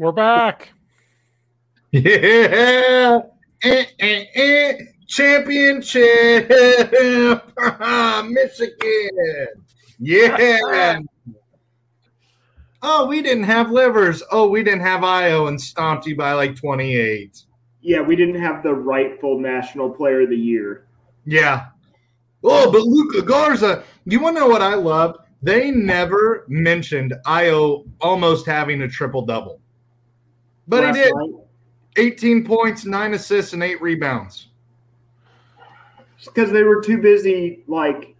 We're back. Yeah. Championship. Michigan. Yeah. Oh, we didn't have livers. Oh, we didn't have Ayo and stomped you by like 28. Yeah, we didn't have the rightful National Player of the Year. Yeah. Oh, but Luka Garza. You want to know what I love? They never mentioned Ayo almost having a triple-double. But he did. 18 points, 9 assists, and 8 rebounds. Just because they were too busy, like.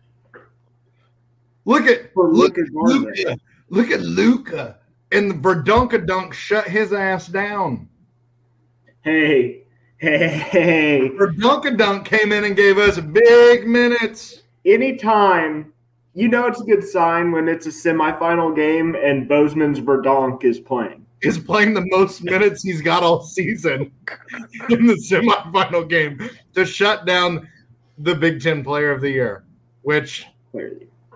Look at Luka. And the Verdunka dunk shut his ass down. Hey. Verdunka dunk came in and gave us big minutes. Anytime. You know it's a good sign when it's a semifinal game and Bozeman's Verdonk is playing. He's playing the most minutes he's got all season in the semifinal game to shut down the Big Ten Player of the Year, which,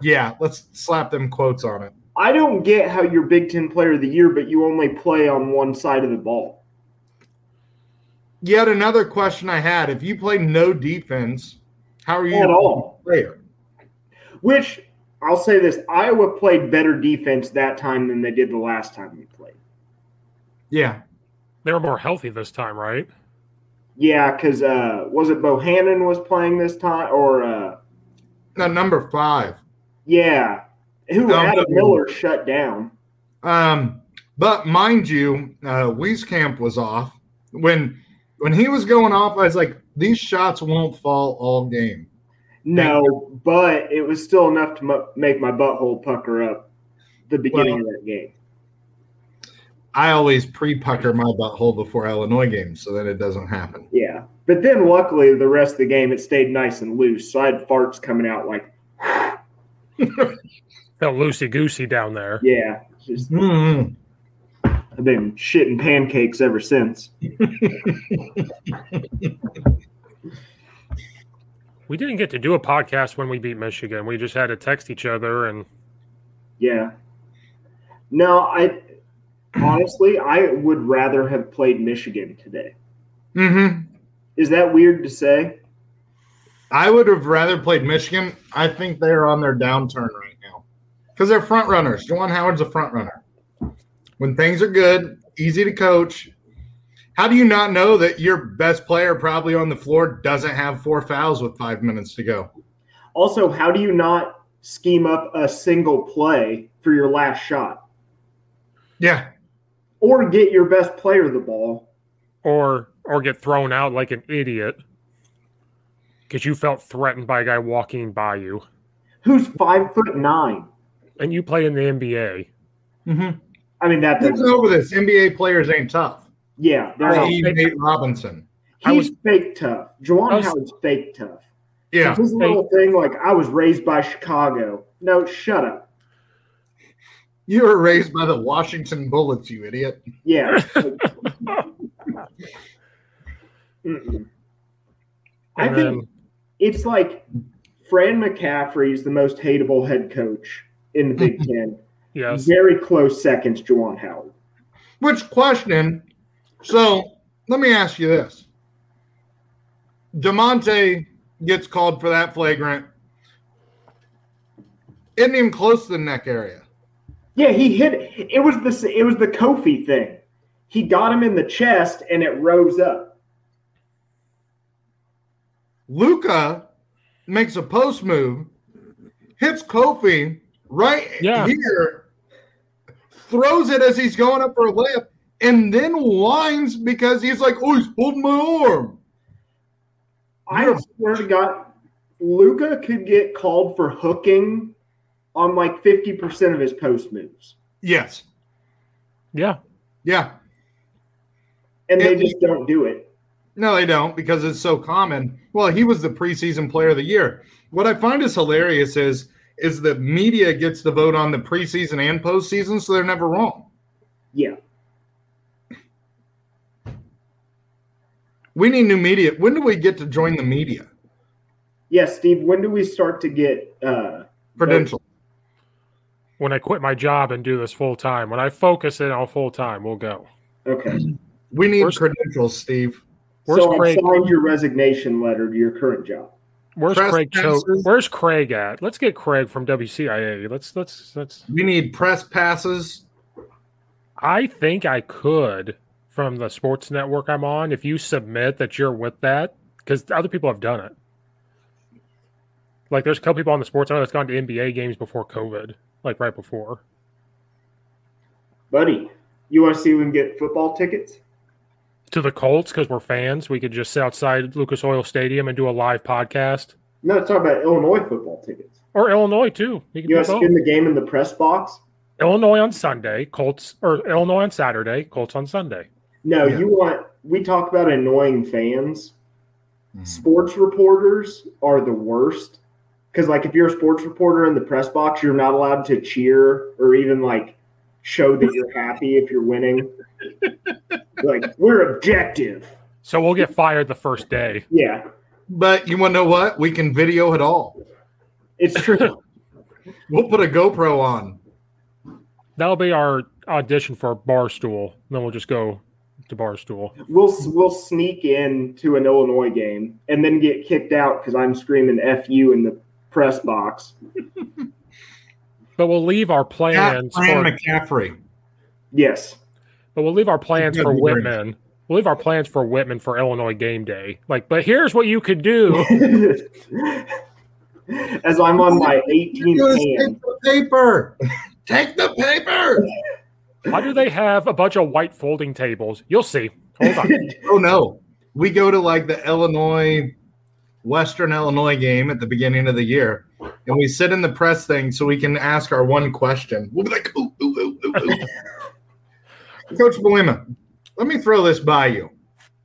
yeah, let's slap them quotes on it. I don't get how you're Big Ten Player of the Year, but you only play on one side of the ball. Yet another question I had, if you play no defense, how are you at all a player? Which, I'll say this, Iowa played better defense that time than they did the last time we played. Yeah. They were more healthy this time, right? Yeah, because was it Bohannon was playing this time? Or no, number 5. Yeah. Who had a Miller shut down. But mind you, Wieskamp was off. When he was going off, I was like, these shots won't fall all game. No, but it was still enough to make my butthole pucker up the beginning of that game. I always pre-pucker my butthole before Illinois games so that it doesn't happen. Yeah. But then luckily the rest of the game it stayed nice and loose. So I had farts coming out like felt loosey-goosey down there. Yeah. Just, I've been shitting pancakes ever since. We didn't get to do a podcast when we beat Michigan. We just had to text each other and yeah. No, I would rather have played Michigan today. Mm-hmm. Is that weird to say? I would have rather played Michigan. I think they are on their downturn right now because they're front runners. Juwan Howard's a front runner. When things are good, easy to coach. How do you not know that your best player probably on the floor doesn't have 4 fouls with 5 minutes to go? Also, how do you not scheme up a single play for your last shot? Yeah. Or get your best player the ball. Or get thrown out like an idiot because you felt threatened by a guy walking by you. Who's 5'9". And you play in the NBA. Mm-hmm. I mean, that doesn't over this. NBA players ain't tough. Yeah. Nate Robinson. He's fake tough. Juwan Howard's fake tough. Yeah. This little thing like, I was raised by Chicago. No, shut up. You were raised by the Washington Bullets, you idiot. Yeah. I think it's like Fran McCaffrey is the most hateable head coach in the Big Ten. Yes. Very close seconds, Juwan Howard. Which question? So let me ask you this. DeMonte gets called for that flagrant. Isn't even close to the neck area. Yeah, he hit – it was the Kofi thing. He got him in the chest, and it rose up. Luka makes a post move, hits Kofi here, throws it as he's going up for a layup, and then whines because he's like, oh, he's pulled my arm. I swear to God, Luka could get called for hooking on like 50% of his post moves. Yes. Yeah. Yeah. And they just don't do it. No, they don't because it's so common. Well, he was the preseason player of the year. What I find is hilarious is the media gets the vote on the preseason and postseason, so they're never wrong. Yeah. We need new media. When do we get to join the media? Yes, yeah, Steve, when do we start to get credentials? When I quit my job and do this full-time. When I focus in on full-time, we'll go. Okay. We need credentials, Steve. So I'm signing your resignation letter to your current job. Where's Craig at? Let's get Craig from WCIA. Let's. We need press passes. I think I could from the sports network I'm on if you submit that you're with that because other people have done it. Like there's a couple people on the sports network that's gone to NBA games before COVID. Like right before. Buddy, you want to see if we can get football tickets? To the Colts because we're fans. We could just sit outside Lucas Oil Stadium and do a live podcast. No, it's talking about Illinois football tickets. Or Illinois, too. You want to spin the game in the press box? Illinois on Sunday, Colts, or Illinois on Saturday, Colts on Sunday. No, yeah. We talk about annoying fans. Mm-hmm. Sports reporters are the worst. Because, like, if you're a sports reporter in the press box, you're not allowed to cheer or even, like, show that you're happy if you're winning. Like, we're objective. So we'll get fired the first day. Yeah. But you want to know what? We can video it all. It's true. We'll put a GoPro on. That'll be our audition for Barstool. Then we'll just go to Barstool. We'll sneak in to an Illinois game and then get kicked out because I'm screaming F you in the press box. But we'll leave our plans for McCaffrey. Yes. But we'll leave our plans for Whitman. Great. We'll leave our plans for Whitman for Illinois game day. Like, but here's what you could do. As I'm on my 18th hand. Take the paper. Why do they have a bunch of white folding tables? You'll see. Hold on. Oh, no. We go to like the Western Illinois game at the beginning of the year, and we sit in the press thing so we can ask our one question. We'll be like, ooh. Coach Belima, let me throw this by you.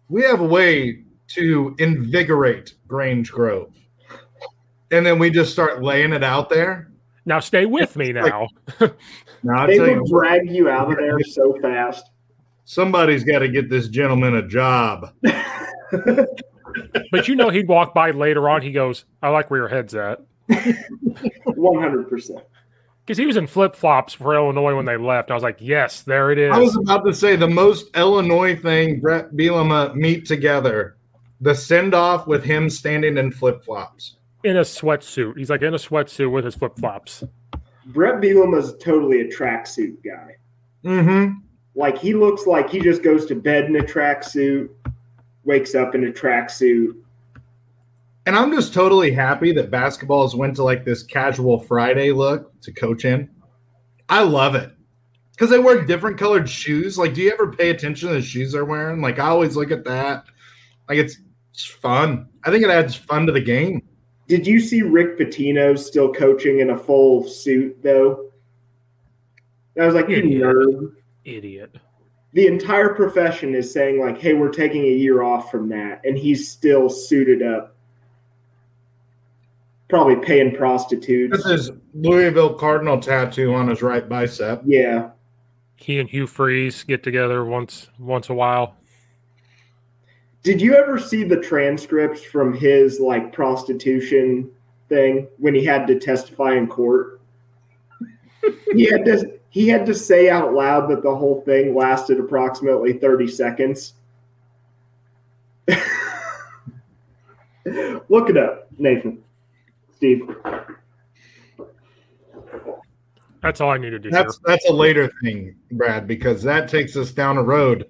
We have a way to invigorate Grange Grove. And then we just start laying it out there. Now stay with me now. Like, they will drag you out of there so fast. Somebody's got to get this gentleman a job. But you know he'd walk by later on. He goes, I like where your head's at. 100%. Because he was in flip-flops for Illinois when they left. I was like, yes, there it is. I was about to say the most Illinois thing Brett Bielema meet together The send-off with him standing in flip-flops. In a sweatsuit. He's like in a sweatsuit with his flip-flops. Brett Bielema is totally a tracksuit guy. Mm-hmm. Like, he looks like he just goes to bed in a tracksuit, wakes up in a tracksuit. And I'm just totally happy that basketball has went to, like, this casual Friday look to coach in. I love it. Because they wear different colored shoes. Like, do you ever pay attention to the shoes they're wearing? Like, I always look at that. Like, it's fun. I think it adds fun to the game. Did you see Rick Pitino still coaching in a full suit, though? I was like, you nerd. Idiot. The entire profession is saying, like, hey, we're taking a year off from that, and he's still suited up, probably paying prostitutes. This is Louisville Cardinal tattoo on his right bicep. Yeah. He and Hugh Freeze get together once a while. Did you ever see the transcripts from his, like, prostitution thing when he had to testify in court? He had to say out loud that the whole thing lasted approximately 30 seconds. Look it up, Nathan. Steve. That's all I need to do. That's a later thing, Brad, because that takes us down a road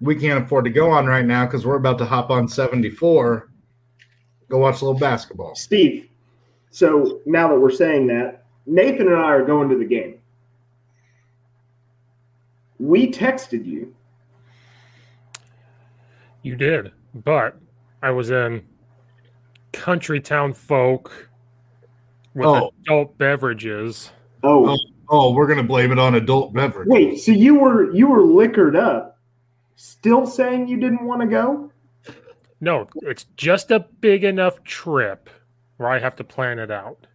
we can't afford to go on right now because we're about to hop on 74. Go watch a little basketball. Steve, so now that we're saying that, Nathan and I are going to the game. We texted you. You did, but I was in country town folk with adult beverages. Oh, we're going to blame it on adult beverages. Wait, so you were liquored up. Still saying you didn't want to go? No, it's just a big enough trip where I have to plan it out.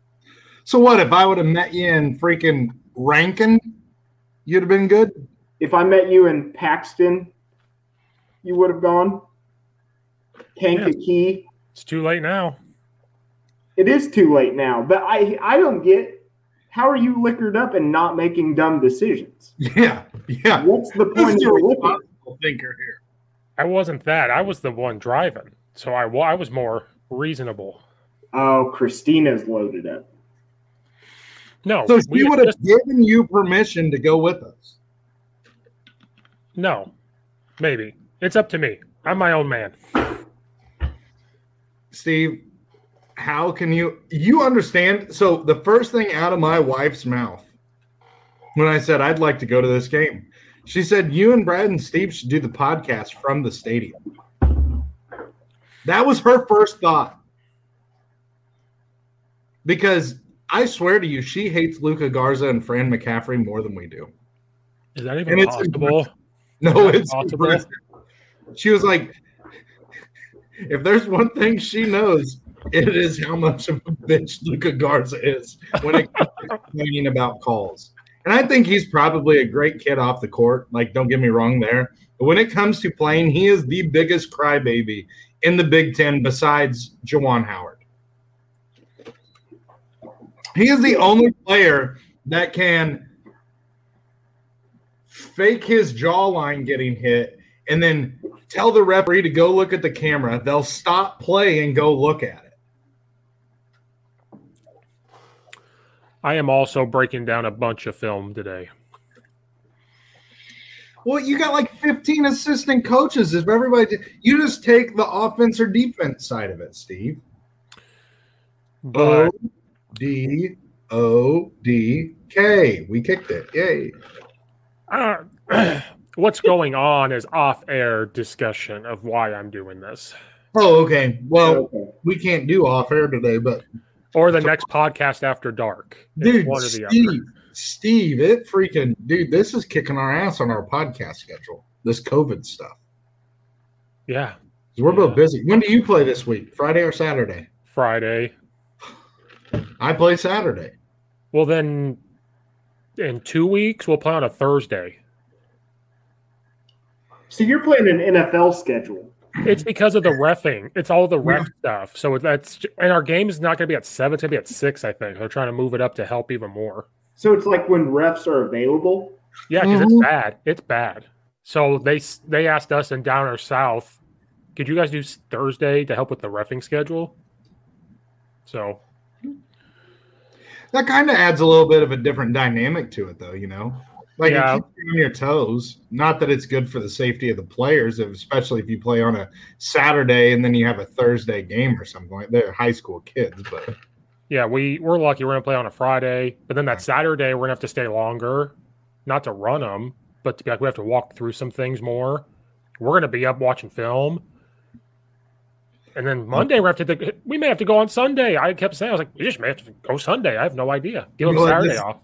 So what, if I would have met you in freaking Rankin, you'd have been good? If I met you in Paxton, you would have gone? Kankakee? Yeah, it's too late now. It is too late now, but I don't get how are you liquored up and not making dumb decisions? Yeah. What's the point of your liquor? Thinker here. I wasn't that. I was the one driving, so I was more reasonable. Oh, Christina's loaded up. No. So she would have given you permission to go with us. No. Maybe. It's up to me. I'm my own man. Steve, how can you understand? So the first thing out of my wife's mouth when I said I'd like to go to this game, she said, you and Brad and Steve should do the podcast from the stadium. That was her first thought. Because I swear to you, she hates Luka Garza and Fran McCaffrey more than we do. Is that even possible? No, it's possible. She was like, if there's one thing she knows, it is how much of a bitch Luka Garza is when it comes to complaining about calls. And I think he's probably a great kid off the court. Like, don't get me wrong there. But when it comes to playing, he is the biggest crybaby in the Big Ten besides Juwan Howard. He is the only player that can fake his jawline getting hit and then tell the referee to go look at the camera. They'll stop play and go look at it. I am also breaking down a bunch of film today. Well, you got like 15 assistant coaches. If everybody, you just take the offense or defense side of it, Steve. O-D-O-D-K. We kicked it. Yay. What's going on is off-air discussion of why I'm doing this. Oh, okay. Well, we can't do off-air today, but – or the next podcast after dark. Dude, one or the other. Steve, this is kicking our ass on our podcast schedule, this COVID stuff. Yeah. We're both busy. When do you play this week, Friday or Saturday? Friday. I play Saturday. Well, then in 2 weeks, we'll play on a Thursday. So you're playing an NFL schedule. It's because of the reffing. It's all the ref stuff. So that's – and our game is not going to be at 7. It's going to be at 6, I think. They're trying to move it up to help even more. So it's like when refs are available? Yeah, because it's bad. So they asked us in Down or South, Could you guys do Thursday to help with the reffing schedule? So that kind of adds a little bit of a different dynamic to it, though, you know? Like, yeah. It keeps you on your toes. Not that it's good for the safety of the players, especially if you play on a Saturday and then you have a Thursday game or something like that. They're high school kids, but yeah, we're lucky we're going to play on a Friday, but then that Saturday we're going to have to stay longer, not to run them, but to be like we have to walk through some things more. We're going to be up watching film. And then Monday, we may have to go on Sunday. I kept saying, I was like, we just may have to go Sunday. I have no idea. Give them Saturday off.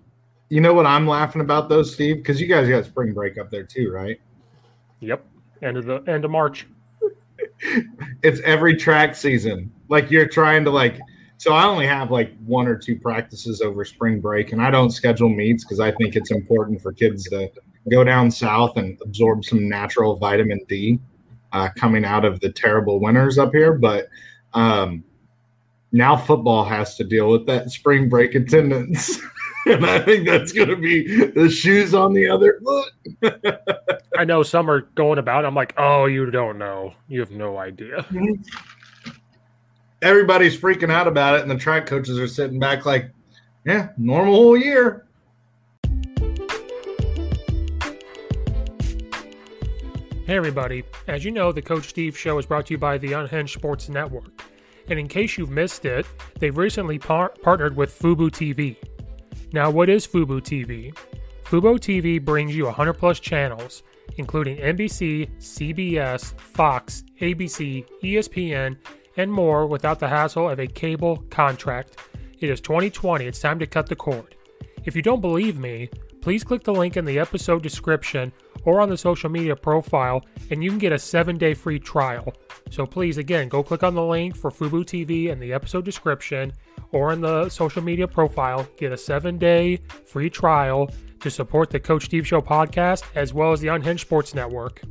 You know what I'm laughing about, though, Steve? Because you guys got spring break up there too, right? Yep. End of March. It's every track season. Like, you're trying to, like – so I only have, like, one or two practices over spring break, and I don't schedule meets because I think it's important for kids to go down south and absorb some natural vitamin D. Coming out of the terrible winters up here, but now football has to deal with that spring break attendance, and I think that's going to be the shoes on the other foot. I know some are going about. I'm like, oh, you don't know. You have no idea. Everybody's freaking out about it, and the track coaches are sitting back like, yeah, normal whole year. Hey everybody, as you know, the Coach Steve Show is brought to you by the Unhinged Sports Network. And in case you've missed it, they've recently partnered with FuboTV. Now what is FuboTV? FuboTV brings you 100 plus channels, including NBC, CBS, Fox, ABC, ESPN, and more without the hassle of a cable contract. It is 2020, it's time to cut the cord. If you don't believe me, please click the link in the episode description or on the social media profile, and you can get a 7-day free trial. So please, again, go click on the link for FuboTV in the episode description or in the social media profile. Get a 7-day free trial to support the Coach Steve Show podcast as well as the Unhinged Sports Network.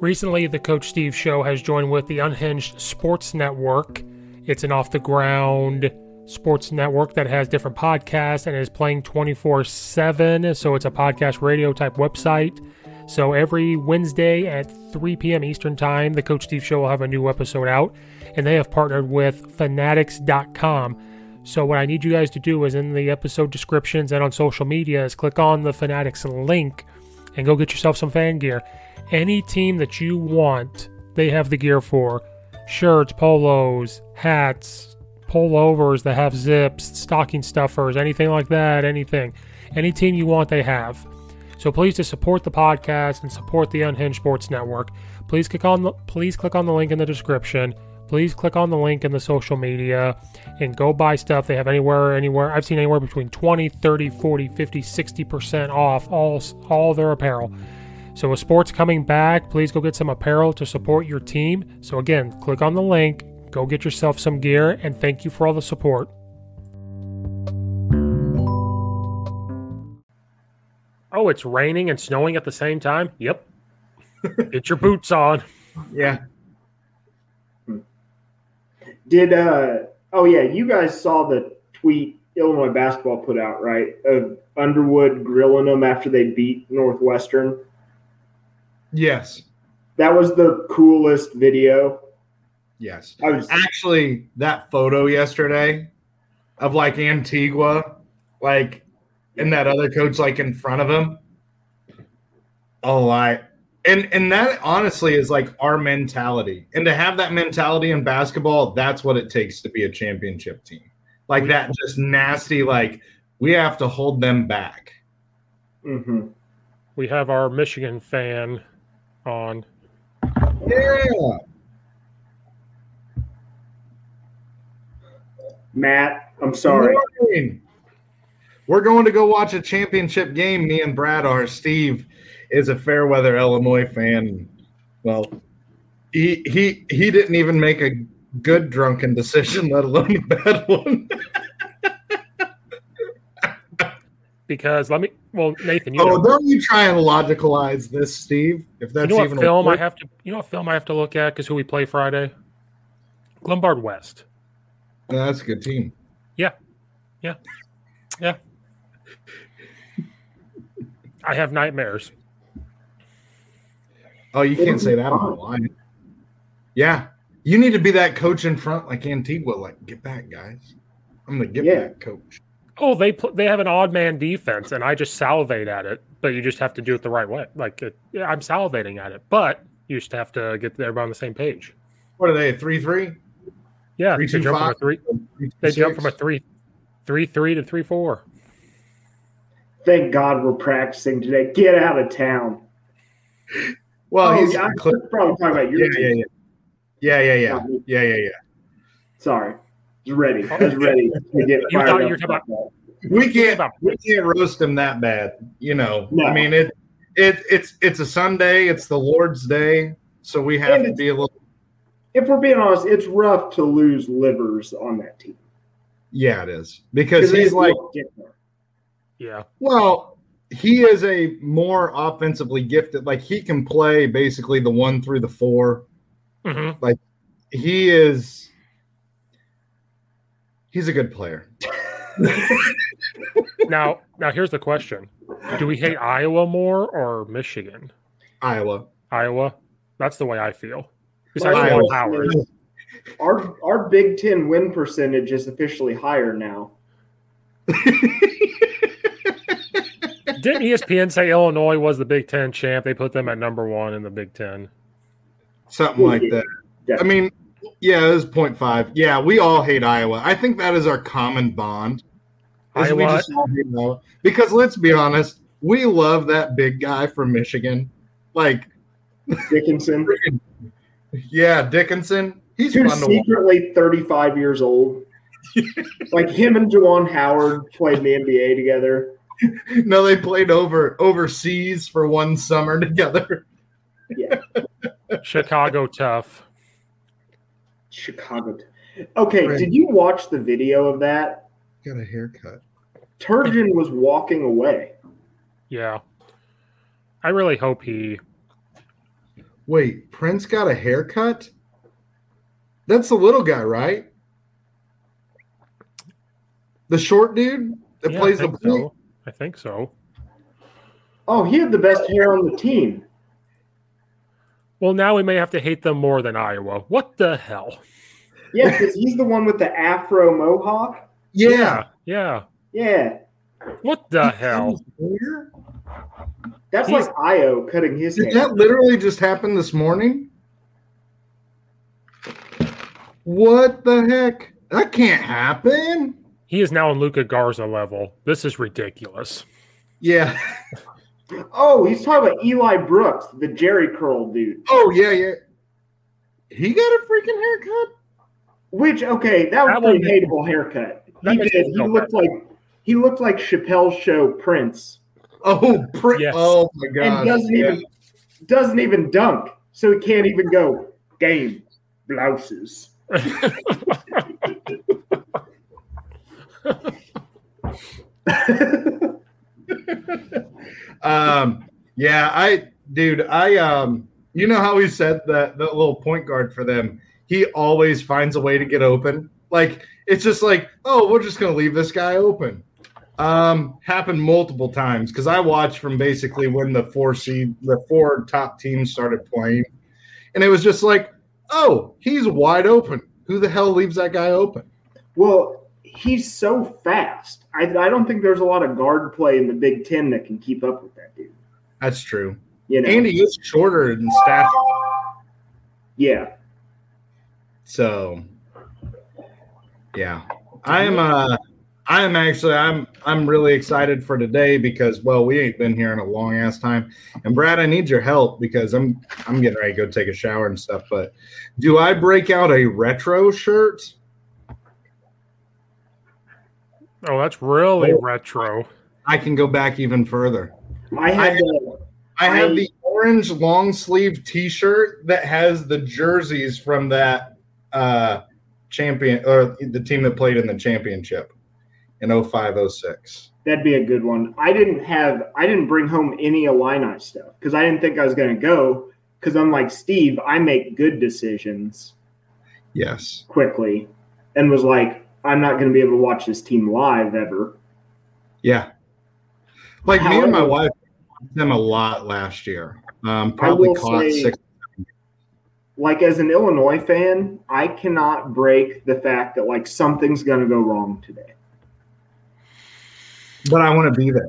Recently, the Coach Steve Show has joined with the Unhinged Sports Network. It's an off-the-ground sports network that has different podcasts and is playing 24/7, so it's a podcast radio-type website. So every Wednesday at 3 p.m. Eastern Time, the Coach Steve Show will have a new episode out, and they have partnered with Fanatics.com. So what I need you guys to do is in the episode descriptions and on social media is click on the Fanatics link and go get yourself some fan gear. Any team that you want, they have the gear for. Shirts, polos, hats, pullovers that have zips, stocking stuffers, anything like that, anything. Any team you want, they have. So please just support the podcast and support the Unhinged Sports Network. Please click on the link in the description. Please click on the link in the social media and go buy stuff. They have anywhere. I've seen anywhere between 20, 30, 40, 50, 60% off all their apparel. So with sports coming back, please go get some apparel to support your team. So again, click on the link, go get yourself some gear, and thank you for all the support. Oh, it's raining and snowing at the same time? Yep. Get your boots on. Yeah. You guys saw the tweet Illinois basketball put out, right, of Underwood grilling them after they beat Northwestern? Yes. That was the coolest video. Yes. I was actually that photo yesterday of like Antigua, like, and that other coach, like in front of him. Oh, and that honestly is like our mentality. And to have that mentality in basketball, that's what it takes to be a championship team. Like that just nasty, like we have to hold them back. Mm-hmm. We have our Michigan fan on. Yeah. Matt, I'm sorry. We're going to go watch a championship game. Me and Brad are. Steve is a Fairweather, Illinois fan. Well, he didn't even make a good drunken decision, let alone a bad one. Because Nathan, you know. Oh, don't you try and logicalize this, Steve? If that's even film I have to, look at because who we play Friday? Lombard West. That's a good team. Yeah, Yeah. Yeah. I have nightmares. Oh, you can't say that online. Yeah. You need to be that coach in front like Antigua, like, get back, guys. I'm going to get back, coach. Oh, they have an odd man defense, and I just salivate at it, but you just have to do it the right way. Like, I'm salivating at it, but you just have to get everybody on the same page. What are they, 3-3? Yeah, they jump from a 3-3 to 3-4. Thank God we're practicing today. Get out of town. Well, he's probably talking about your team. Yeah. Sorry. I was ready. We can't roast him that bad, you know. No. I mean, it's a Sunday. It's the Lord's Day, so we have to be a little. If we're being honest, it's rough to lose livers on that team. Yeah, it is because he's like, yeah. Well, he is a more offensively gifted. Like he can play basically the 1 through the 4. Mm-hmm. Like he is. He's a good player. Now, here's the question. Do we hate Iowa more or Michigan? Iowa. That's the way I feel. Besides Juwan Howard. Our Big Ten win percentage is officially higher now. Didn't ESPN say Illinois was the Big Ten champ? They put them at number 1 in the Big Ten. Something like that. Definitely. I mean – yeah, it was 0.5. Yeah, we all hate Iowa. I think that is our common bond. Iowa. We just all hate Iowa. Because let's be honest, we love that big guy from Michigan. Like Dickinson. Yeah, Dickinson. He's fun to secretly watch. 35 years old. Like him and Juwan Howard played in the NBA together. No, they played overseas for one summer together. Yeah. Chicago tough. Chicago. Okay, Fran, did you watch the video of that? Got a haircut. Turgeon was walking away. Yeah. I really hope he... Wait, Prince got a haircut? That's the little guy, right? The short dude that plays the play? So. I think so. Oh, he had the best hair on the team. Well, now we may have to hate them more than Iowa. What the hell? Yeah, because he's the one with the afro mohawk. Yeah. What the hell? That's like Ayo cutting his hair. Did that literally just happen this morning? What the heck? That can't happen. He is now on Luka Garza level. This is ridiculous. Yeah. Oh, he's talking about Eli Brooks, the Jerry curl dude. Oh, yeah. He got a freaking haircut? Which, okay, that was a hateable haircut. He did. He looked like Chappelle's Show Prince. Oh, Prince. Yes. Oh, my God. And doesn't even dunk, so he can't even go, game, blouses. You know how he said that little point guard for them, he always finds a way to get open. Like, it's just like, oh, we're just going to leave this guy open. Happened multiple times because I watched from basically when the four top teams started playing. And it was just like, oh, he's wide open. Who the hell leaves that guy open? Well, he's so fast. I don't think there's a lot of guard play in the Big Ten that can keep up with that dude. That's true. You know? And he is shorter in stature. Yeah. So, yeah, I'm really excited for today because we ain't been here in a long ass time. And Brad, I need your help because I'm getting ready to go take a shower and stuff. But do I break out a retro shirt? Oh, that's really retro. I can go back even further. I have the orange long sleeve T-shirt that has the jerseys from that champion or the team that played in the championship in 05-06. That'd be a good one. I didn't bring home any Illini stuff because I didn't think I was going to go. Because unlike Steve, I make good decisions. Yes, quickly, and was like, I'm not going to be able to watch this team live ever. Yeah. Like, however, me and my wife watched them a lot last year. Probably caught six. Like, as an Illinois fan, I cannot break the fact that, like, something's going to go wrong today. But I want to be there.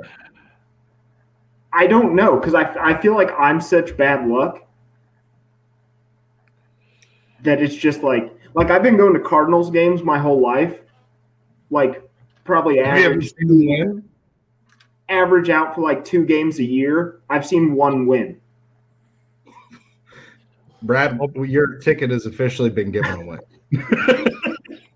I don't know, because I feel like I'm such bad luck that it's just like I've been going to Cardinals games my whole life. Like, probably average out for like two games a year. I've seen one win. Brad, your ticket has officially been given away.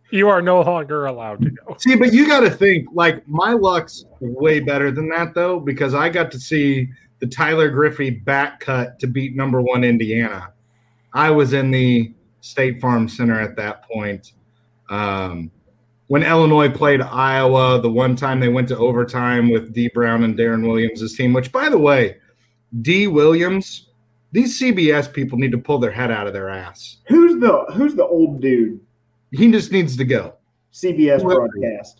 You are no longer allowed to go. See, but you got to think, like, my luck's way better than that, though, because I got to see the Tyler Griffey back cut to beat number one Indiana. I was in the State Farm Center at that point. When Illinois played Iowa, the one time they went to overtime with D. Brown and Darren Williams' team, which, by the way, D. Williams, these CBS people need to pull their head out of their ass. Who's the old dude? He just needs to go. CBS broadcast.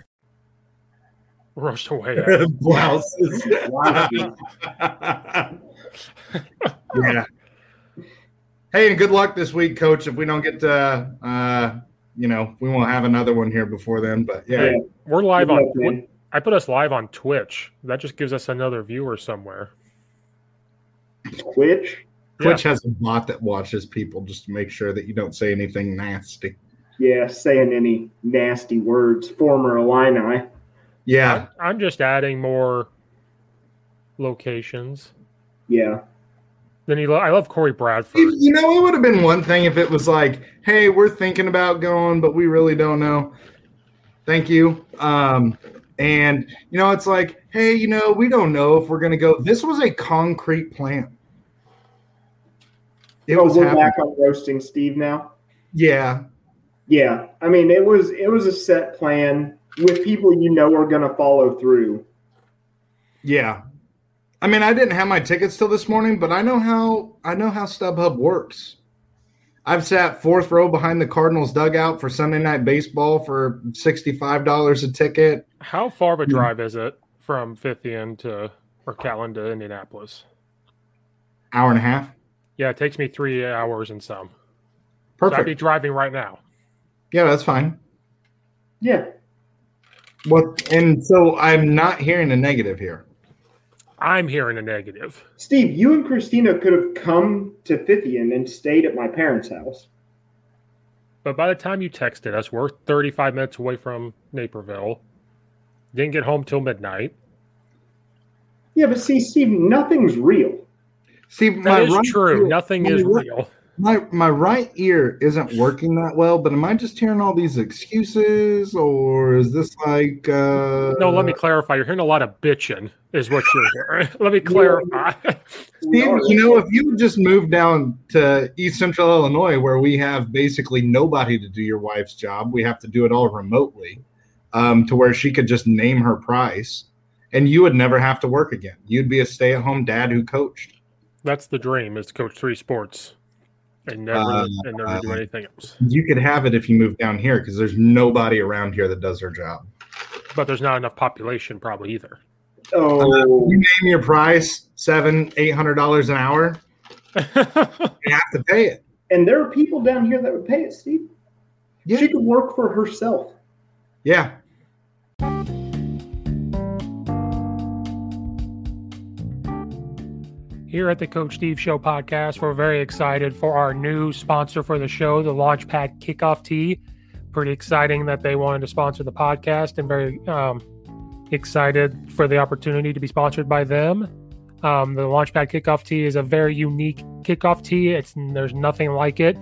Roast away. Blouses. Yeah. Hey, and good luck this week, Coach. If we don't get to, we won't have another one here before then. But yeah, hey, we're live on. I put us live on Twitch. That just gives us another viewer somewhere. Twitch. Yeah. Twitch has a bot that watches people just to make sure that you don't say anything nasty. Yeah, saying any nasty words, former Illini. Yeah. I'm just adding more locations. Yeah. Then I love Corey Bradford. You know, it would have been one thing if it was like, hey, we're thinking about going, but we really don't know. Thank you. And, you know, it's like, hey, you know, we don't know if we're going to go. This was a concrete plan. We're back on roasting Steve now? Yeah. Yeah. I mean, it was a set plan. With people you know are going to follow through. Yeah. I mean, I didn't have my tickets till this morning, but I know how StubHub works. I've sat fourth row behind the Cardinals dugout for Sunday Night Baseball for $65 a ticket. How far of a drive is it from Fithian to Callan to Indianapolis? Hour and a half? Yeah, it takes me 3 hours and some. Perfect. So I'd be driving right now. Yeah, that's fine. Yeah. Well, and so I'm not hearing a negative here. I'm hearing a negative. Steve, you and Christina could have come to Fithian and stayed at my parents' house. But by the time you texted us, we're 35 minutes away from Naperville. Didn't get home till midnight. Yeah, but see, Steve, nothing's real. Steve, that is true. Nothing is real. My right ear isn't working that well, but am I just hearing all these excuses, or is this like No, let me clarify. You're hearing a lot of bitching is what you're hearing. Let me clarify. Steve, you know, if you just moved down to East Central Illinois where we have basically nobody to do your wife's job, we have to do it all remotely, to where she could just name her price, and you would never have to work again. You'd be a stay-at-home dad who coached. That's the dream, is to coach three sports. And never do anything else. You could have it if you move down here, because there's nobody around here that does their job. But there's not enough population probably either. Oh, you name your price, $700-$800 an hour. You have to pay it. And there are people down here that would pay it, Steve. Yeah. She could work for herself. Yeah. Here at the Coach Steve Show podcast, we're very excited for our new sponsor for the show, the Launchpad Kickoff Tee. Pretty exciting that they wanted to sponsor the podcast, and very excited for the opportunity to be sponsored by them. The Launchpad Kickoff Tee is a very unique kickoff tee. There's nothing like it.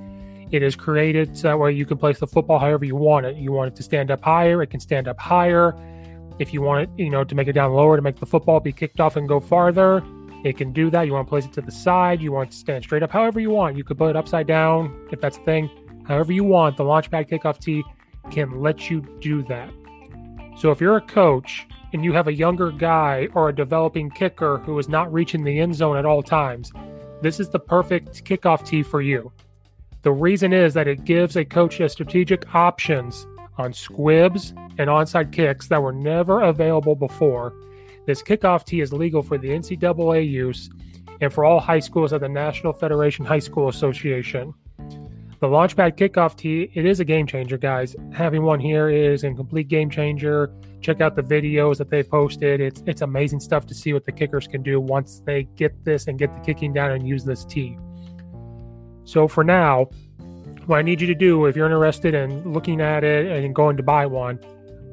It is created so that way you can place the football however you want it. You want it to stand up higher, it can stand up higher. If you want it, to make it down lower, to make the football be kicked off and go farther, it can do that. You want to place it to the side, you want it to stand straight up, however you want. You could put it upside down, if that's a thing. However you want, the Launchpad Kickoff Tee can let you do that. So if you're a coach and you have a younger guy or a developing kicker who is not reaching the end zone at all times, this is the perfect kickoff tee for you. The reason is that it gives a coach a strategic options on squibs and onside kicks that were never available before. This kickoff tee is legal for the NCAA use and for all high schools at the National Federation High School Association. The Launchpad Kickoff Tee, it is a game changer, guys. Having one here is a complete game changer. Check out the videos that they posted. It's amazing stuff to see what the kickers can do once they get this and get the kicking down and use this tee. So for now, what I need you to do, if you're interested in looking at it and going to buy one,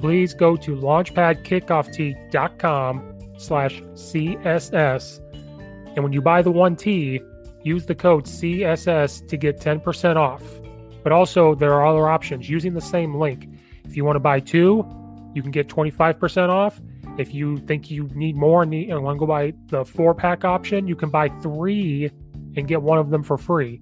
please go to launchpadkickoff.com/CSS. And when you buy the one tee, use the code CSS to get 10% off. But also, there are other options using the same link. If you want to buy two, you can get 25% off. If you think you need more and want to go buy the 4-pack option, you can buy 3 and get one of them for free.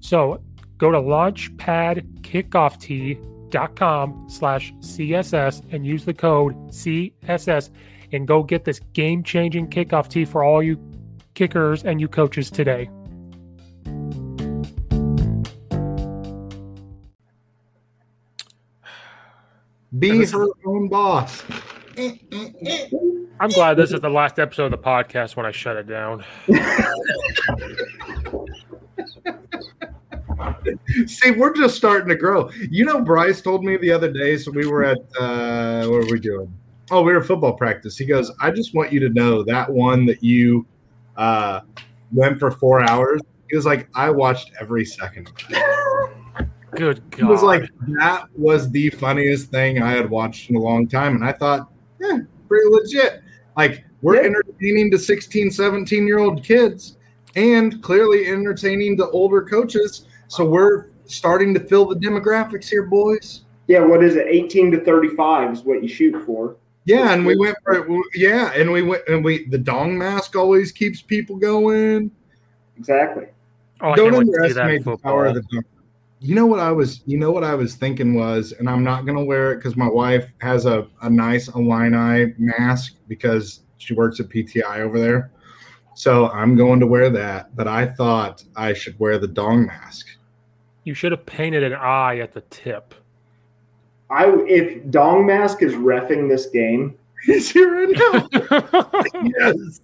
So go to launchpadkickoff.com/CSS and use the code CSS and go get this game-changing kickoff tee for all you kickers and you coaches today. Be her own boss. I'm glad this is the last episode of the podcast when I shut it down. See, we're just starting to grow. Bryce told me the other day, so we were at, what were we doing? Oh, we were at football practice. He goes, I just want you to know that one that you went for 4 hours. He was like, I watched every second of that. Good God. It was like, that was the funniest thing I had watched in a long time. And I thought, pretty legit. Like, we're entertaining to 16, 17-year-old kids and clearly entertaining to older coaches. So we're starting to fill the demographics here, boys. Yeah, what is it? 18 to 35 is what you shoot for. Yeah, and we went for it. Yeah, and we went and the dong mask always keeps people going. Exactly. Oh, don't underestimate the power of the dong. You know what I was thinking was, and I'm not gonna wear it because my wife has a nice Illini mask because she works at PTI over there. So I'm going to wear that, but I thought I should wear the dong mask. You should have painted an eye at the tip. If dong mask is reffing this game, he's here right now. Yes.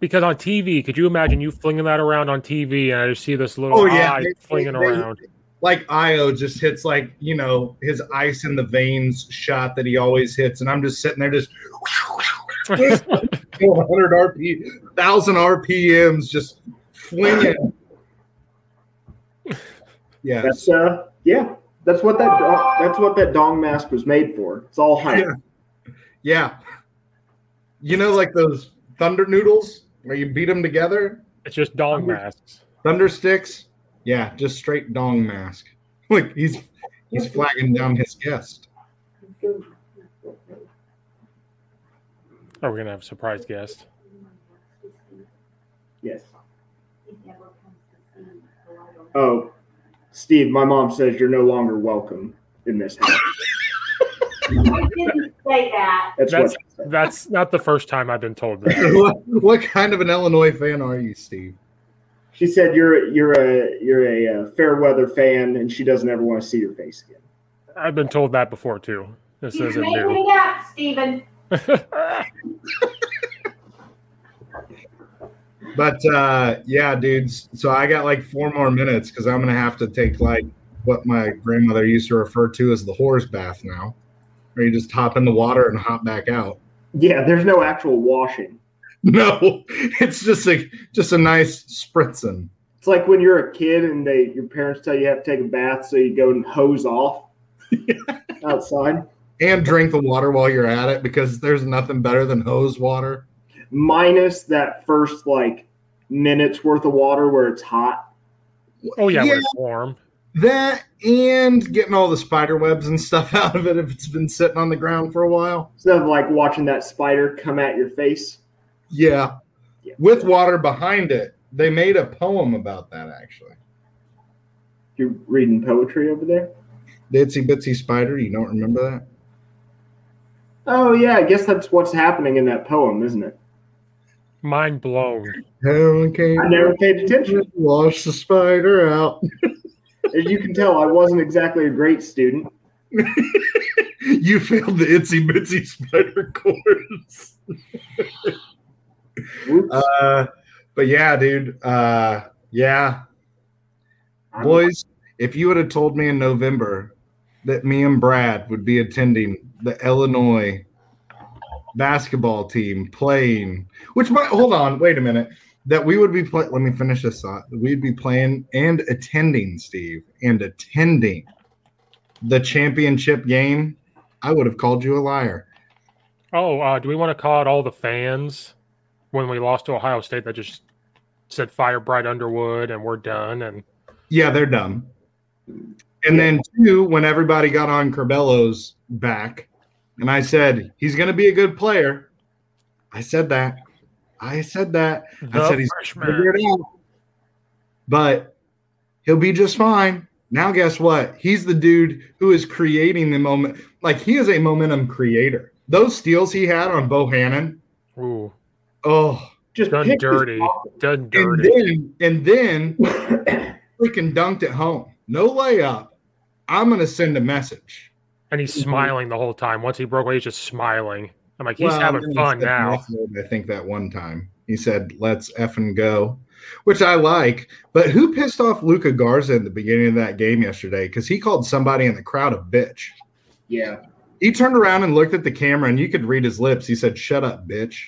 Because on TV, could you imagine you flinging that around on TV and I just see this little eye flinging around? Like Ayo just hits his ice in the veins shot that he always hits. And I'm just sitting there just 1,000 RPMs just flinging. Yeah. That's what that dong mask was made for. It's all hype. Yeah. Like those Thunder noodles, where you beat them together. It's just dong masks. Thunder sticks. Yeah, just straight dong mask. Like he's flagging down his guest. Are we gonna have a surprise guest? Yes. Oh, Steve, my mom says you're no longer welcome in this house. I didn't say that. That's not the first time I've been told that. What kind of an Illinois fan are you, Steve? She said you're a fair weather fan, and she doesn't ever want to see your face again. I've been told that before too. This isn't new. You're making it up, Stephen. But yeah, dudes. So I got 4 more minutes because I'm gonna have to take what my grandmother used to refer to as the whore's bath now. Or you just hop in the water and hop back out. Yeah, there's no actual washing. No, it's just a nice spritzing. It's like when you're a kid and your parents tell you you have to take a bath, so you go and hose off outside. And drink the water while you're at it because there's nothing better than hose water. Minus that first minutes worth of water where it's hot. Oh, yeah, where it's warm. That and getting all the spider webs and stuff out of it if it's been sitting on the ground for a while. Instead of, like, watching that spider come at your face. Yeah. Yeah. With water behind it. They made a poem about that, actually. You're reading poetry over there? The Itsy Bitsy Spider, you don't remember that? Oh, yeah, I guess that's what's happening in that poem, isn't it? Mind blown. I never paid attention. Wash the spider out. As you can tell, I wasn't exactly a great student. You failed the Itsy Bitsy Spider course. But yeah, dude. Yeah. Boys, if you would have told me in November that me and Brad would be attending the Illinois basketball team playing, which might, hold on, wait a minute, that we would be playing, let me finish this thought. We'd be playing and attending, Steve, and attending the championship game, I would have called you a liar. Oh, do we want to call out all the fans? When we lost to Ohio State, that just said fire Bright Underwood and we're done. And yeah, they're done. And then, two, when everybody got on Curbello's back, and I said, he's going to be a good player. I said that. I said he's going to figure it out. But he'll be just fine. Now guess what? He's the dude who is creating the moment. Like, he is a momentum creator. Those steals he had on Bohannon. Ooh. Oh, just done dirty. And then freaking dunked at home. No layup. I'm going to send a message. And he's smiling the whole time. Once he broke away, he's just smiling. I'm like, he's having fun now. I think that one time he said, let's effing go, which I like. But who pissed off Luka Garza in the beginning of that game yesterday? Because he called somebody in the crowd a bitch. Yeah. He turned around and looked at the camera, and you could read his lips. He said, shut up, bitch.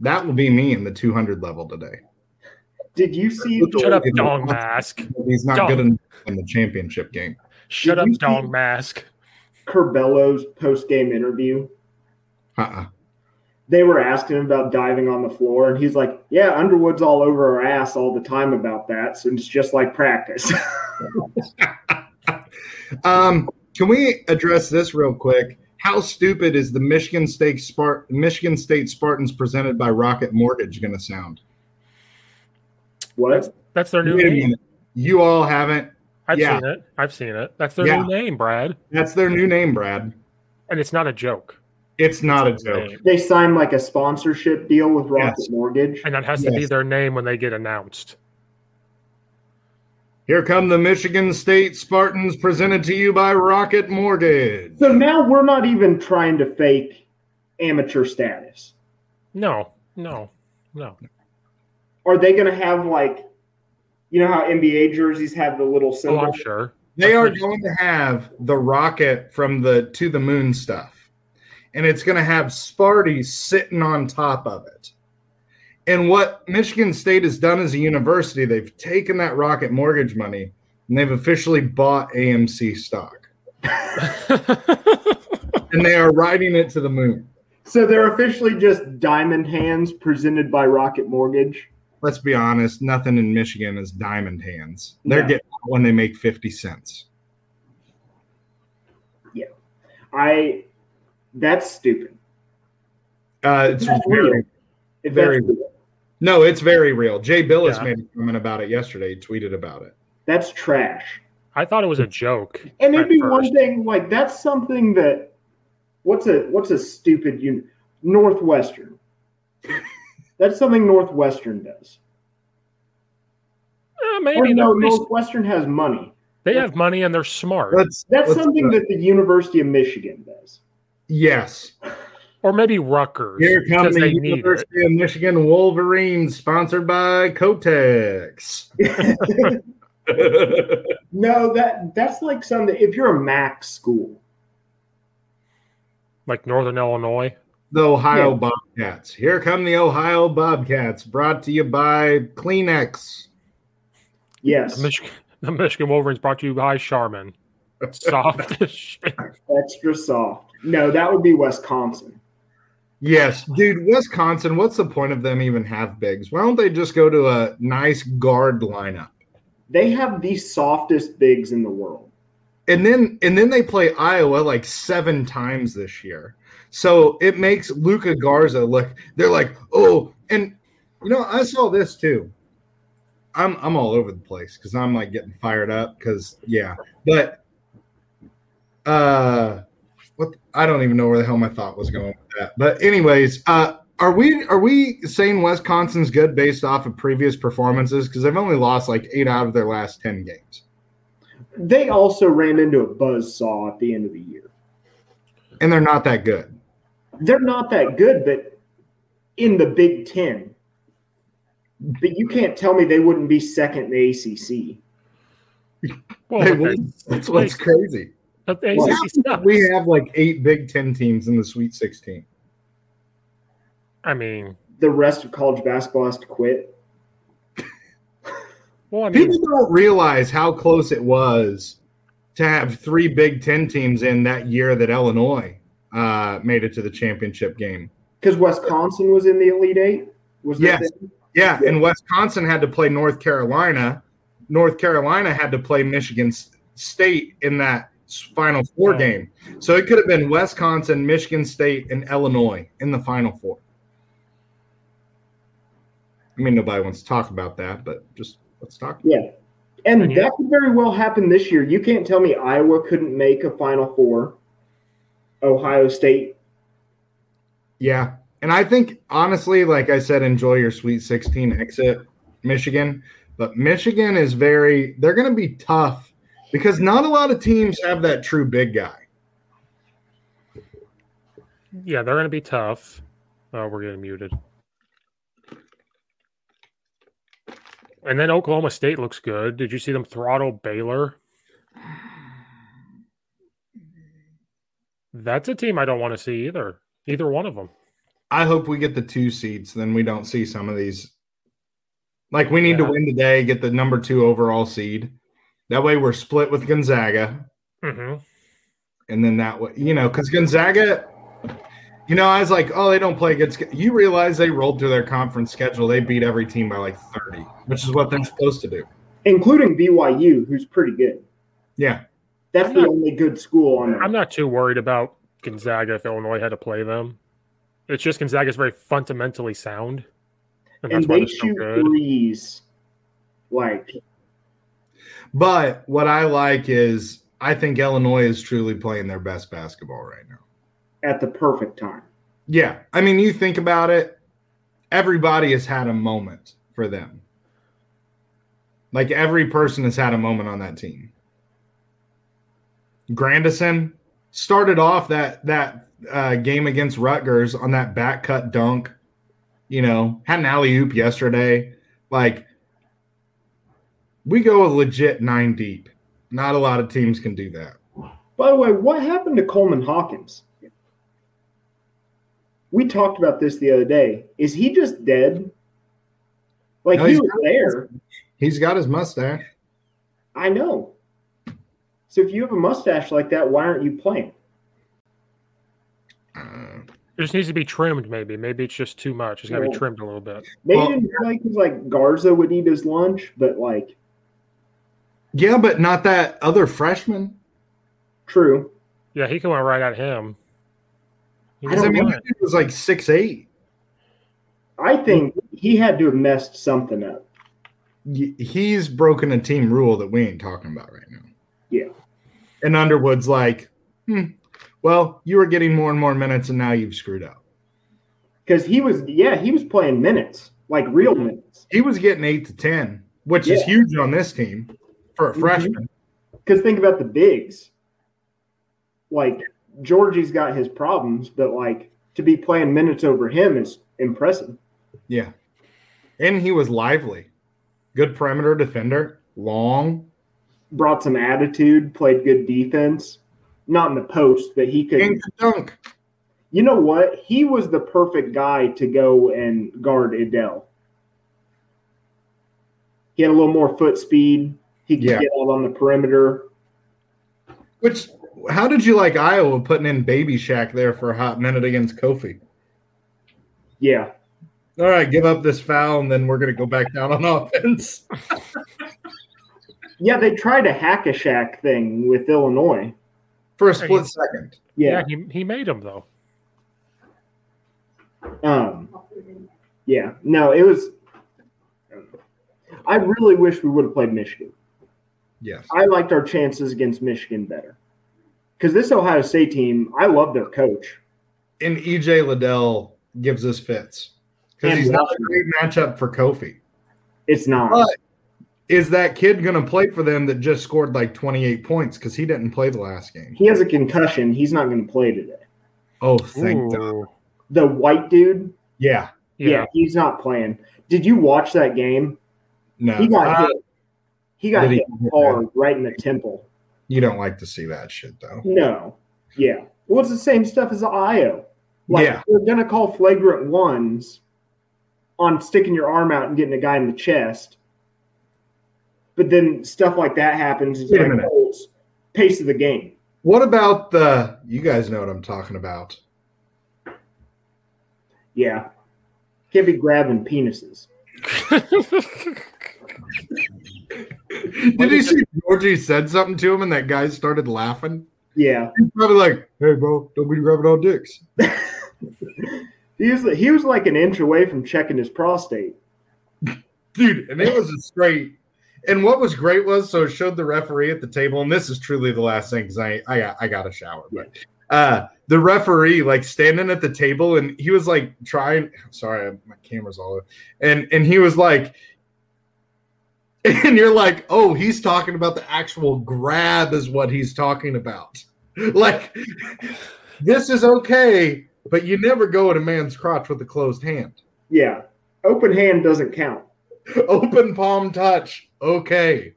That will be me in the 200 level today. Did you see? Shut up, dog mask. He's not good enough in the championship game. Shut up, dog mask. Curbello's post-game interview. They were asking him about diving on the floor, and he's like, "Yeah, Underwood's all over our ass all the time about that, so it's just like practice." Can we address this real quick? How stupid is the Michigan State Spartans presented by Rocket Mortgage going to sound? What? That's their new name. You all haven't. I've seen it. That's their new name, Brad. That's their new name, Brad. And it's not a joke. It's not a joke. They signed like a sponsorship deal with Rocket Mortgage. And that has to be their name when they get announced. Here come the Michigan State Spartans presented to you by Rocket Mortgage. So now we're not even trying to fake amateur status. No. Are they going to have, like, you know how NBA jerseys have the little symbol? Oh, I'm sure. They are going to have the rocket from the To the Moon stuff. And it's going to have Sparty sitting on top of it. And what Michigan State has done as a university, they've taken that Rocket Mortgage money and they've officially bought AMC stock. And they are riding it to the moon. So they're officially just diamond hands presented by Rocket Mortgage. Let's be honest, nothing in Michigan is diamond hands. They're getting out when they make 50 cents. Yeah. That's stupid. It's very, very real. No, it's very real. Jay Billis made a comment about it yesterday, tweeted about it. That's trash. I thought it was a joke. And it'd be one thing, like, that's something that – what's a stupid – Northwestern. That's something Northwestern does. Maybe. No, Northwestern has money. They have money and they're smart. That's something that the University of Michigan does. Yes. Or maybe Rutgers. Here comes the University of Michigan Wolverines, sponsored by Kotex. No, that's like something. If you're a MAC school, like Northern Illinois, the Ohio Bobcats. Here come the Ohio Bobcats, brought to you by Kleenex. Yes, the Michigan Wolverines brought to you by Charmin. Soft, extra soft. No, that would be Wisconsin. Yes, dude, Wisconsin, what's the point of them even have bigs? Why don't they just go to a nice guard lineup? They have the softest bigs in the world. And then they play Iowa like 7 times this year. So it makes Luka Garza look – they're like, oh – and, you know, I saw this too. I'm all over the place because I'm, like, getting fired up because, yeah. But I don't even know where the hell my thought was going with that. But anyways, are we saying Wisconsin's good based off of previous performances? Because they've only lost, like, 8 out of their last 10 games. They also ran into a buzzsaw at the end of the year. And they're not that good. They're not that good, but in the Big Ten. But you can't tell me they wouldn't be second in the ACC. Well, they would. That's what's crazy. We have like 8 Big Ten teams in the Sweet 16. I mean, the rest of college basketball has to quit. Well, I mean, people don't realize how close it was to have 3 Big Ten teams in that year that Illinois made it to the championship game. Because Wisconsin was in the Elite Eight? Yeah, and Wisconsin had to play North Carolina. North Carolina had to play Michigan State in that Final Four game. So it could have been Wisconsin, Michigan State, and Illinois in the Final Four. I mean, nobody wants to talk about that, but just let's talk about it. And that could very well happen this year. You can't tell me Iowa couldn't make a Final Four. Ohio State. Yeah. And I think, honestly, like I said, enjoy your Sweet 16 exit, Michigan. But Michigan is they're going to be tough because not a lot of teams have that true big guy. Yeah, they're going to be tough. Oh, we're getting muted. And then Oklahoma State looks good. Did you see them throttle Baylor? That's a team I don't want to see either one of them. I hope we get the 2 seeds, then we don't see some of these. Like, we need to win today, get the number 2 overall seed. That way we're split with Gonzaga. Mm-hmm. And then that way, you know, because Gonzaga, you know, I was like, oh, they don't play good. You realize they rolled through their conference schedule. They beat every team by like 30, which is what they're supposed to do. Including BYU, who's pretty good. Yeah. That's the only good school on there. I'm not too worried about Gonzaga if Illinois had to play them. It's just Gonzaga is very fundamentally sound. And they shoot threes. But what I like is I think Illinois is truly playing their best basketball right now. At the perfect time. Yeah. I mean, you think about it, everybody has had a moment for them. Like, every person has had a moment on that team. Grandison started off that game against Rutgers on that back cut dunk, you know, had an alley-oop yesterday. Like, we go a legit 9 deep. Not a lot of teams can do that. By the way, what happened to Coleman Hawkins? We talked about this the other day. Is he just dead? Like, no, he was there. He's got his mustache. I know. So if you have a mustache like that, why aren't you playing? It just needs to be trimmed, maybe. Maybe it's just too much. It's got to be trimmed a little bit. Maybe because Garza would eat his lunch, but like. Yeah, but not that other freshman. True. Yeah, he can went right at him. I mean, that dude was like 6'8". I think he had to have messed something up. He's broken a team rule that we ain't talking about right now. Yeah. And Underwood's like, well, you were getting more and more minutes, and now you've screwed up. Because he was playing minutes, like real minutes. He was getting 8 to 10, which is huge on this team for a freshman. Because think about the bigs. Like, Georgie's got his problems, but, like, to be playing minutes over him is impressive. Yeah. And he was lively. Good perimeter defender. Long. Brought some attitude, played good defense. Not in the post, but he could dunk. You know what? He was the perfect guy to go and guard Adele. He had a little more foot speed. He could get out on the perimeter. How did you like Iowa putting in Baby Shack there for a hot minute against Kofi? Yeah. All right, give up this foul, and then we're going to go back down on offense. Yeah, they tried a hack-a-shack thing with Illinois. For a split second. Yeah. he made them, though. Yeah. No, it was – I really wish we would have played Michigan. Yes. I liked our chances against Michigan better. Because this Ohio State team, I love their coach. And E.J. Liddell gives us fits. Because he's not a great matchup for Kofi. It's not. But is that kid going to play for them that just scored like 28 points because he didn't play the last game? He has a concussion. He's not going to play today. Oh, thank God. The white dude? Yeah. Yeah, he's not playing. Did you watch that game? No. He got hit. He got hit hard right in the temple. You don't like to see that shit, though. No. Yeah. Well, it's the same stuff as Ayo. Like, yeah. They're going to call flagrant ones on sticking your arm out and getting a guy in the chest. But then stuff like that happens. It's like holds pace of the game. What about the – you guys know what I'm talking about. Yeah. Can't be grabbing penises. Did you see Georgie said something to him and that guy started laughing? Yeah. He's probably like, hey, bro, don't be grabbing all dicks. He was like an inch away from checking his prostate. Dude, and it was a straight – and what was great was, so it showed the referee at the table, and this is truly the last thing because I got a shower. But the referee, like, standing at the table, and he was, like, trying – sorry, my camera's all over. And he was, like – and you're like, oh, he's talking about the actual grab is what he's talking about. Like, this is okay, but you never go at a man's crotch with a closed hand. Yeah. Open hand doesn't count. Open palm touch. Okay.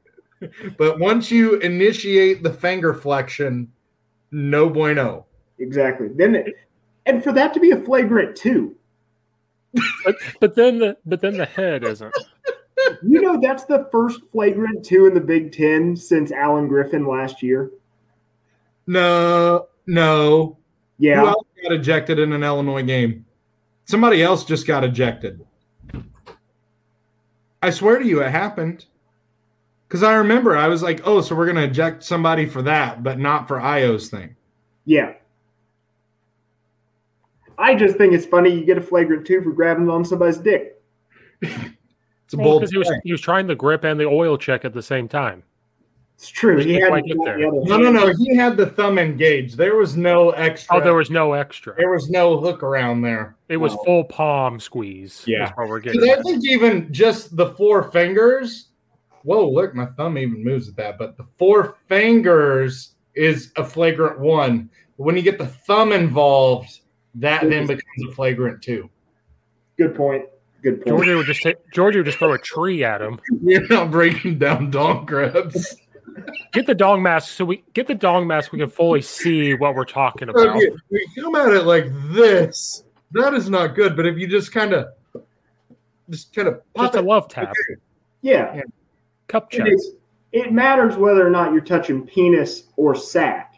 But once you initiate the finger flexion, no bueno. Exactly. Then and for that to be a flagrant too. But then the head isn't. You know, that's the first flagrant two in the Big Ten since Alan Griffin last year. No. Yeah. Who else got ejected in an Illinois game? Somebody else just got ejected. I swear to you, it happened. Because I remember I was like, oh, so we're going to eject somebody for that, but not for Io's thing. Yeah. I just think it's funny you get a flagrant two for grabbing on somebody's dick. It's a bold thing. He was trying the grip and the oil check at the same time. It's true. He had No. He had the thumb engaged. There was no extra. Oh, there was no extra. There was no hook around there. It was full palm squeeze. Yeah. Because I think even just the four fingers. Whoa, look, my thumb even moves at that. But the four fingers is a flagrant one. When you get the thumb involved, that then becomes a flagrant two. Good point. Georgia would just throw a tree at him. You're not breaking down dong grabs. Get the dong mask we can fully see what we're talking about. If you come at it like this, that is not good. But if you just kind of pop it, a love tap. Okay. Yeah. Cup check. It matters whether or not you're touching penis or sack.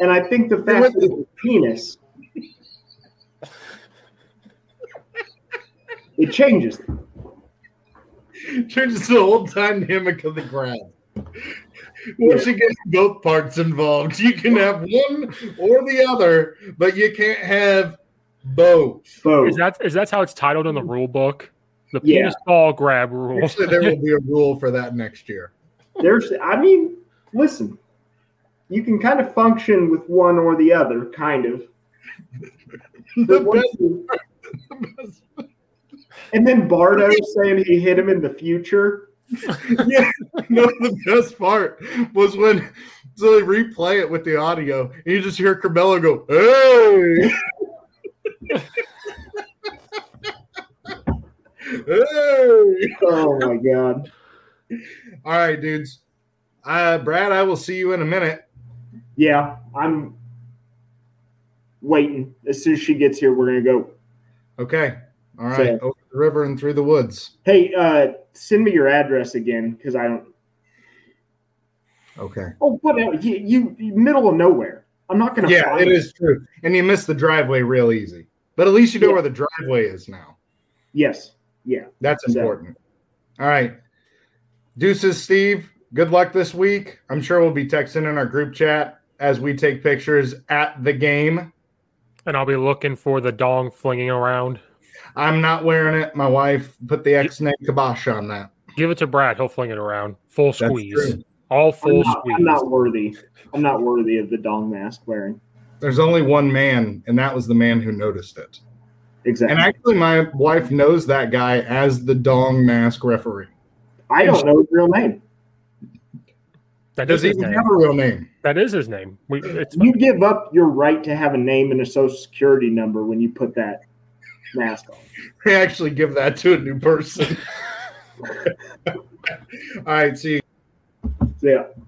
And I think the fact that it's penis, it changes them. Changes the whole dynamic of the ground. Once you get both parts involved, you can have one or the other, but you can't have both. Is that how it's titled in the rule book? The penis ball grab rule. Actually, there will be a rule for that next year. Listen, you can kind of function with one or the other, kind of. The best. And then Bardo saying he hit him in the future. Yeah, no, the best part was when so they replay it with the audio, and you just hear Carmelo go, "Hey, hey!" Oh my god! All right, dudes. Brad, I will see you in a minute. Yeah, I'm waiting. As soon as she gets here, we're gonna go. Okay. All right, over the river and through the woods. Hey, send me your address again because I don't. Okay. Oh, whatever. You middle of nowhere. I'm not going to. Yeah, it is true, and you miss the driveway real easy. But at least you know where the driveway is now. Yes. Yeah. That's important. All right. Deuces, Steve. Good luck this week. I'm sure we'll be texting in our group chat as we take pictures at the game. And I'll be looking for the dong flinging around. I'm not wearing it. My wife put the X-Neck kibosh on that. Give it to Brad. He'll fling it around. Full squeeze. All full squeeze. I'm not worthy. I'm not worthy of the dong mask wearing. There's only one man, and that was the man who noticed it. Exactly. And actually, my wife knows that guy as the dong mask referee. I don't know his real name. That does he even have a real name? That is his name. You give up your right to have a name and a social security number when you put that mask on. They actually give that to a new person. All right, see you. See ya.